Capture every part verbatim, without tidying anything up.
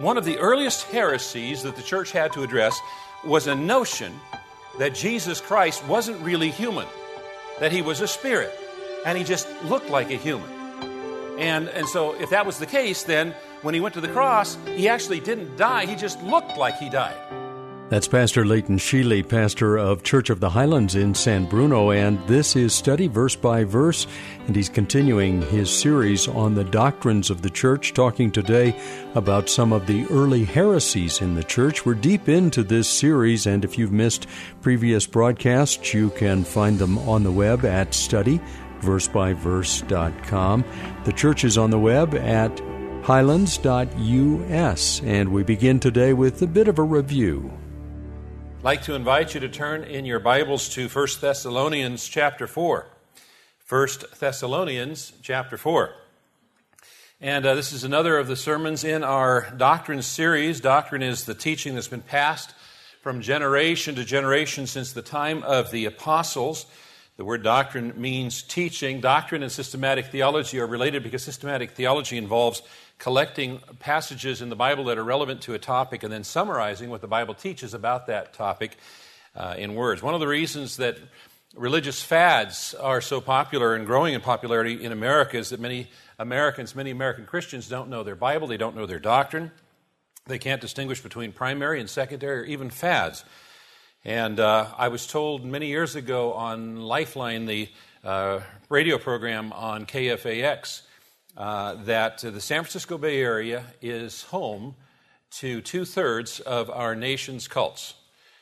One of the earliest heresies that the church had to address was a notion that Jesus Christ wasn't really human, that he was a spirit, and he just looked like a human. And and so if that was the case, then when he went to the cross, he actually didn't die, he just looked like he died. That's Pastor Leighton Sheely, pastor of Church of the Highlands in San Bruno, and this is Study Verse by Verse, and he's continuing his series on the doctrines of the church, talking today about some of the early heresies in the church. We're deep into this series, and if you've missed previous broadcasts, you can find them on the web at study verse by verse dot com. The church is on the web at highlands dot U S, and we begin today with a bit of a review. I'd like to invite you to turn in your Bibles to First Thessalonians chapter four. First Thessalonians chapter four. And uh, this is another of the sermons in our doctrine series. Doctrine is the teaching that's been passed from generation to generation since the time of the apostles. The word doctrine means teaching. Doctrine and systematic theology are related because systematic theology involves collecting passages in the Bible that are relevant to a topic and then summarizing what the Bible teaches about that topic uh, in words. One of the reasons that religious fads are so popular and growing in popularity in America is that many Americans, many American Christians don't know their Bible, they don't know their doctrine, they can't distinguish between primary and secondary or even fads. And uh, I was told many years ago on Lifeline, the uh, radio program on K F A X, Uh, that uh, the San Francisco Bay Area is home to two-thirds of our nation's cults.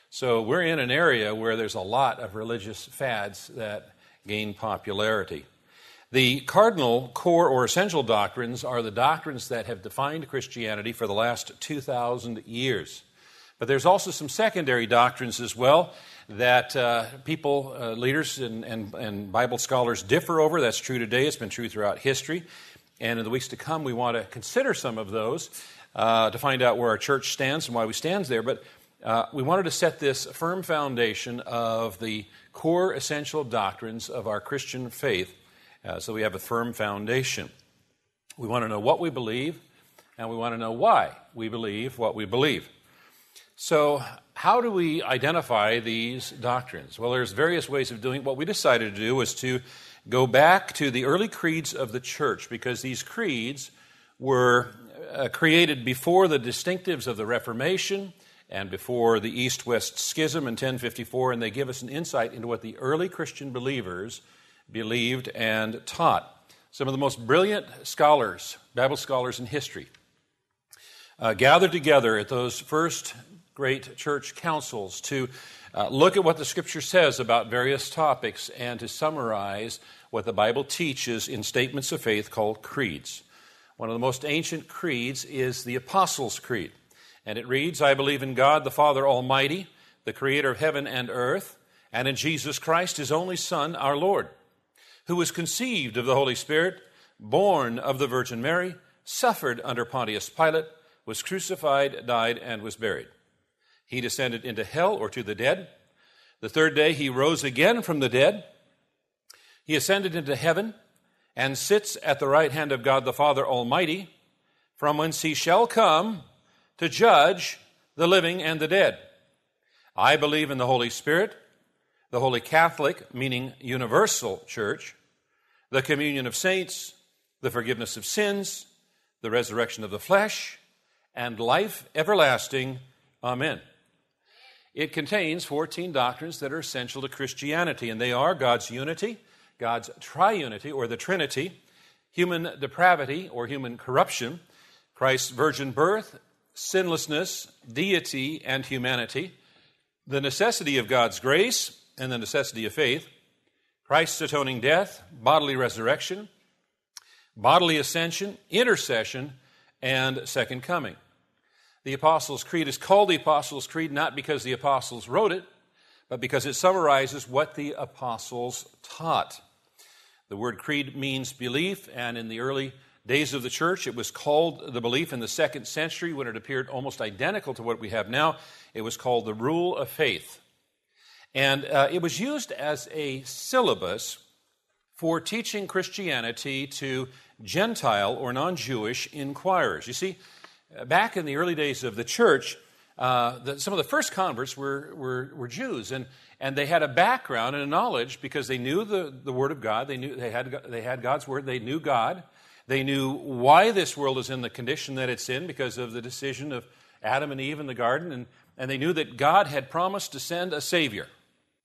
So we're in an area where there's a lot of religious fads that gain popularity. The cardinal, core, or essential doctrines are the doctrines that have defined Christianity for the last two thousand years. But there's also some secondary doctrines as well that uh, people, uh, leaders, and, and, and Bible scholars differ over. That's true today. It's been true throughout history. And in the weeks to come, we want to consider some of those uh, to find out where our church stands and why we stand there. But uh, we wanted to set this firm foundation of the core essential doctrines of our Christian faith uh, so we have a firm foundation. We want to know what we believe, and we want to know why we believe what we believe. So how do we identify these doctrines? Well, there's various ways of doing it. What we decided to do was to go back to the early creeds of the church, because these creeds were uh, created before the distinctives of the Reformation and before the East-West Schism in ten fifty-four, and they give us an insight into what the early Christian believers believed and taught. Some of the most brilliant scholars, Bible scholars in history, uh, gathered together at those first great church councils to uh, look at what the Scripture says about various topics and to summarize what the Bible teaches in statements of faith called creeds. One of the most ancient creeds is the Apostles' Creed. And it reads, I believe in God the Father Almighty, the Creator of heaven and earth, and in Jesus Christ, His only Son, our Lord, who was conceived of the Holy Spirit, born of the Virgin Mary, suffered under Pontius Pilate, was crucified, died, and was buried. He descended into hell or to the dead. The third day He rose again from the dead. He ascended into heaven and sits at the right hand of God the Father Almighty, from whence He shall come to judge the living and the dead. I believe in the Holy Spirit, the Holy Catholic, meaning universal church, the communion of saints, the forgiveness of sins, the resurrection of the flesh, and life everlasting. Amen. It contains fourteen doctrines that are essential to Christianity, and they are God's unity, God's triunity, or the Trinity, human depravity, or human corruption, Christ's virgin birth, sinlessness, deity, and humanity, the necessity of God's grace, and the necessity of faith, Christ's atoning death, bodily resurrection, bodily ascension, intercession, and second coming. The Apostles' Creed is called the Apostles' Creed not because the apostles wrote it, but because it summarizes what the apostles taught. The word creed means belief, and in the early days of the church, it was called the belief. In the second century, when it appeared almost identical to what we have now, it was called the rule of faith. And uh, it was used as a syllabus for teaching Christianity to Gentile or non-Jewish inquirers. You see, back in the early days of the church, Uh, the, some of the first converts were, were, were Jews, and, and they had a background and a knowledge because they knew the, the Word of God. They knew they had they had God's Word. They knew God. They knew why this world is in the condition that it's in because of the decision of Adam and Eve in the garden, and, and they knew that God had promised to send a Savior,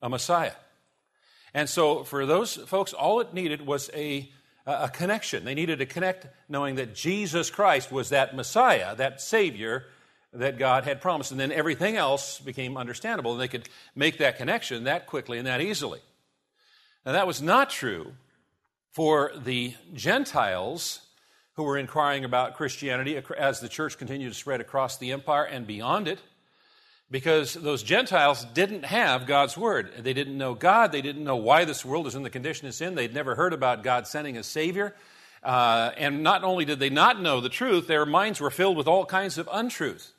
a Messiah. And so for those folks, all it needed was a, a connection. They needed to connect knowing that Jesus Christ was that Messiah, that Savior, that God had promised, and then everything else became understandable, and they could make that connection that quickly and that easily. Now, that was not true for the Gentiles who were inquiring about Christianity as the church continued to spread across the empire and beyond it, because those Gentiles didn't have God's Word. They didn't know God. They didn't know why this world is in the condition it's in. They'd never heard about God sending a Savior. Uh, and not only did they not know the truth, their minds were filled with all kinds of untruth,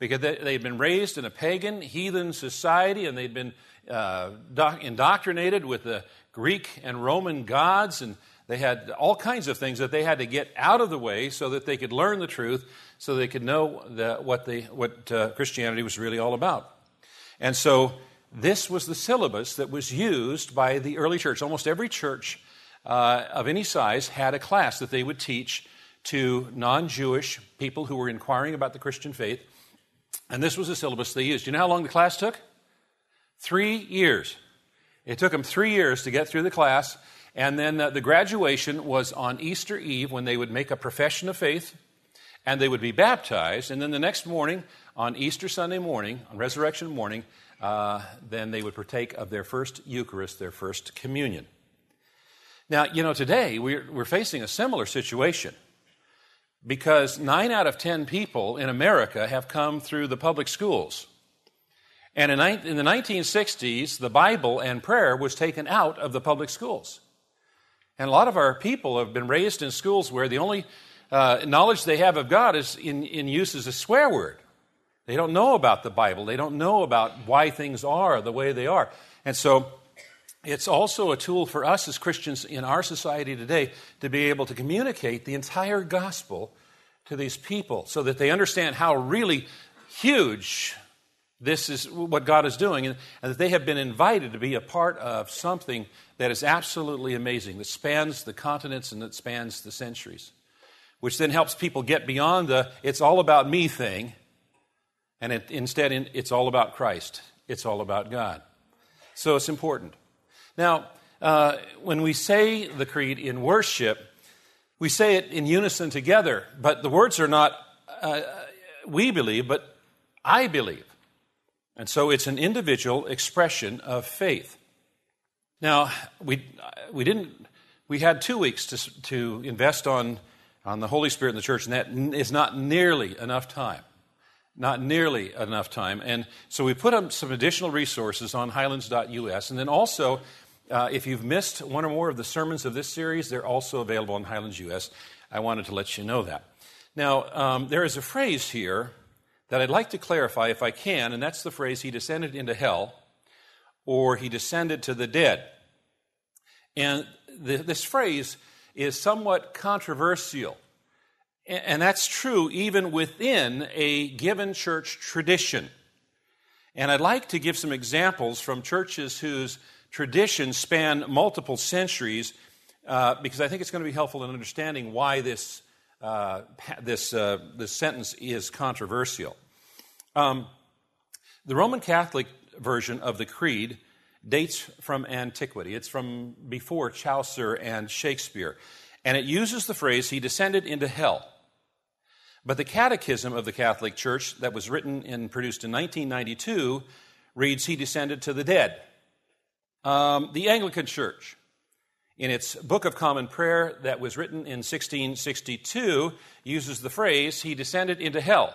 because they had been raised in a pagan, heathen society, and they'd been uh, doc- indoctrinated with the Greek and Roman gods, and they had all kinds of things that they had to get out of the way so that they could learn the truth, so they could know the, what, they, what uh, Christianity was really all about. And so this was the syllabus that was used by the early church. Almost every church uh, of any size had a class that they would teach to non-Jewish people who were inquiring about the Christian faith. And this was the syllabus they used. You know how long the class took? Three years. It took them three years to get through the class, and then uh, the graduation was on Easter Eve when they would make a profession of faith, and they would be baptized, and then the next morning, on Easter Sunday morning, on Resurrection morning, uh, then they would partake of their first Eucharist, their first communion. Now, you know, today we're, we're facing a similar situation, because nine out of ten people in America have come through the public schools. And in, in the nineteen sixties, the Bible and prayer was taken out of the public schools. And a lot of our people have been raised in schools where the only uh, knowledge they have of God is in, in use as a swear word. They don't know about the Bible. They don't know about why things are the way they are. And so it's also a tool for us as Christians in our society today to be able to communicate the entire gospel to these people so that they understand how really huge this is, what God is doing, and, and that they have been invited to be a part of something that is absolutely amazing, that spans the continents and that spans the centuries, which then helps people get beyond the it's all about me thing, and it, instead it's all about Christ. It's all about God. So it's important. Now, uh, when we say the creed in worship, we say it in unison together, but the words are not uh, we believe, but I believe. And so it's an individual expression of faith. Now, we we didn't we had two weeks to to invest on on the Holy Spirit in the church, and that is not nearly enough time. Not nearly enough time. And so we put up some additional resources on highlands dot U S, and then also Uh, if you've missed one or more of the sermons of this series, they're also available on Highlands U S. I wanted to let you know that. Now, um, there is a phrase here that I'd like to clarify if I can, and that's the phrase, he descended into hell, or he descended to the dead. And the, this phrase is somewhat controversial, and, and that's true even within a given church tradition. And I'd like to give some examples from churches whose traditions span multiple centuries, uh, because I think it's going to be helpful in understanding why this uh, this uh, this sentence is controversial. Um, the Roman Catholic version of the creed dates from antiquity. It's from before Chaucer and Shakespeare, and it uses the phrase, he descended into hell. But the Catechism of the Catholic Church that was written and produced in nineteen ninety-two reads, he descended to the dead. Um, the Anglican Church in its Book of Common Prayer that was written in sixteen sixty-two, uses the phrase, he descended into hell.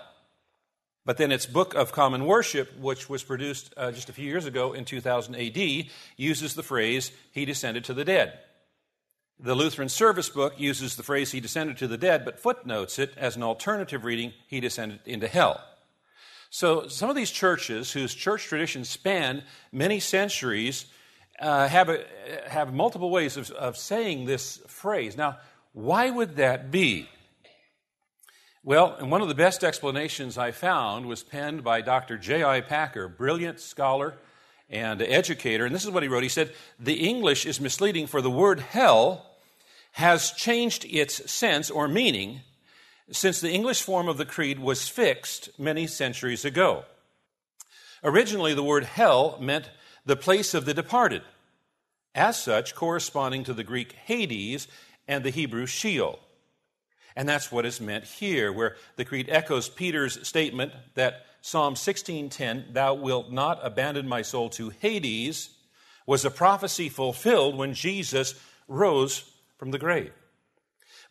But then its Book of Common Worship, which was produced uh, just a few years ago in two thousand A D, uses the phrase, he descended to the dead. The Lutheran Service Book uses the phrase, he descended to the dead, but footnotes it as an alternative reading, he descended into hell. So some of these churches, whose church traditions span many centuries, Uh, have a, have multiple ways of, of saying this phrase. Now, why would that be? Well, and one of the best explanations I found was penned by Doctor J I Packer, brilliant scholar and educator, and this is what he wrote. He said, "The English is misleading, for the word hell has changed its sense or meaning since the English form of the creed was fixed many centuries ago. Originally, the word hell meant the place of the departed, as such corresponding to the Greek Hades and the Hebrew Sheol." And that's what is meant here, where the creed echoes Peter's statement that Psalm sixteen ten, "Thou wilt not abandon my soul to Hades," was a prophecy fulfilled when Jesus rose from the grave.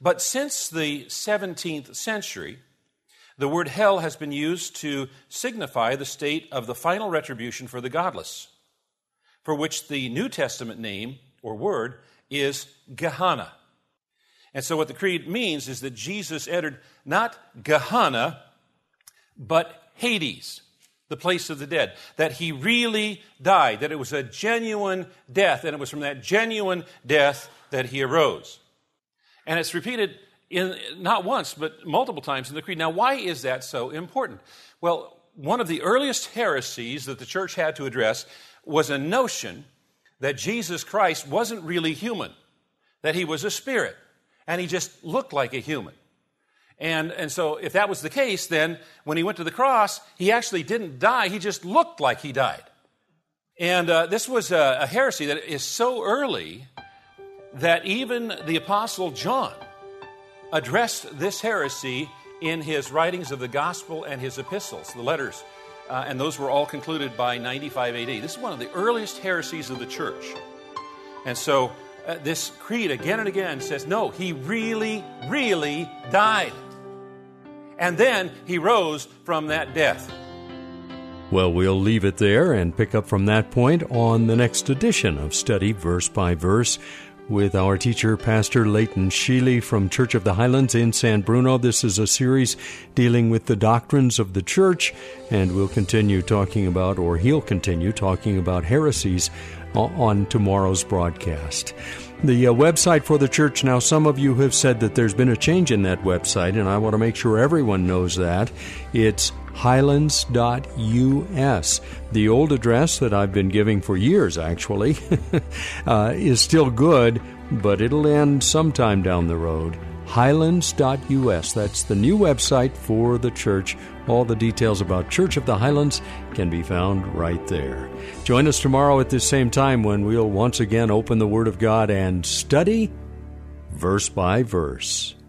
But since the seventeenth century, the word hell has been used to signify the state of the final retribution for the godless, for which the New Testament name or word is Gehenna. And so what the creed means is that Jesus entered not Gehenna, but Hades, the place of the dead, that he really died, that it was a genuine death, and it was from that genuine death that he arose. And it's repeated in, not once, but multiple times in the creed. Now, why is that so important? Well, one of the earliest heresies that the church had to address was a notion that Jesus Christ wasn't really human, that he was a spirit, and he just looked like a human. And, and so if that was the case, then when he went to the cross, he actually didn't die, he just looked like he died. And uh, this was a, a heresy that is so early that even the Apostle John addressed this heresy in his writings of the Gospel and his epistles, the letters. Uh, and those were all concluded by ninety-five A D. This is one of the earliest heresies of the church. And so uh, this creed again and again says, no, he really, really died. And then he rose from that death. Well, we'll leave it there and pick up from that point on the next edition of Study Verse by Verse with our teacher, Pastor Leighton Sheely from Church of the Highlands in San Bruno. This is a series dealing with the doctrines of the church, and we'll continue talking about, or he'll continue talking about heresies on tomorrow's broadcast. The uh, website for the church, now some of you have said that there's been a change in that website, and I want to make sure everyone knows that. It's highlands dot U S. The old address that I've been giving for years, actually, uh, is still good, but it'll end sometime down the road. highlands dot U S. That's the new website for the church. All the details about Church of the Highlands can be found right there. Join us tomorrow at this same time when we'll once again open the Word of God and study verse by verse.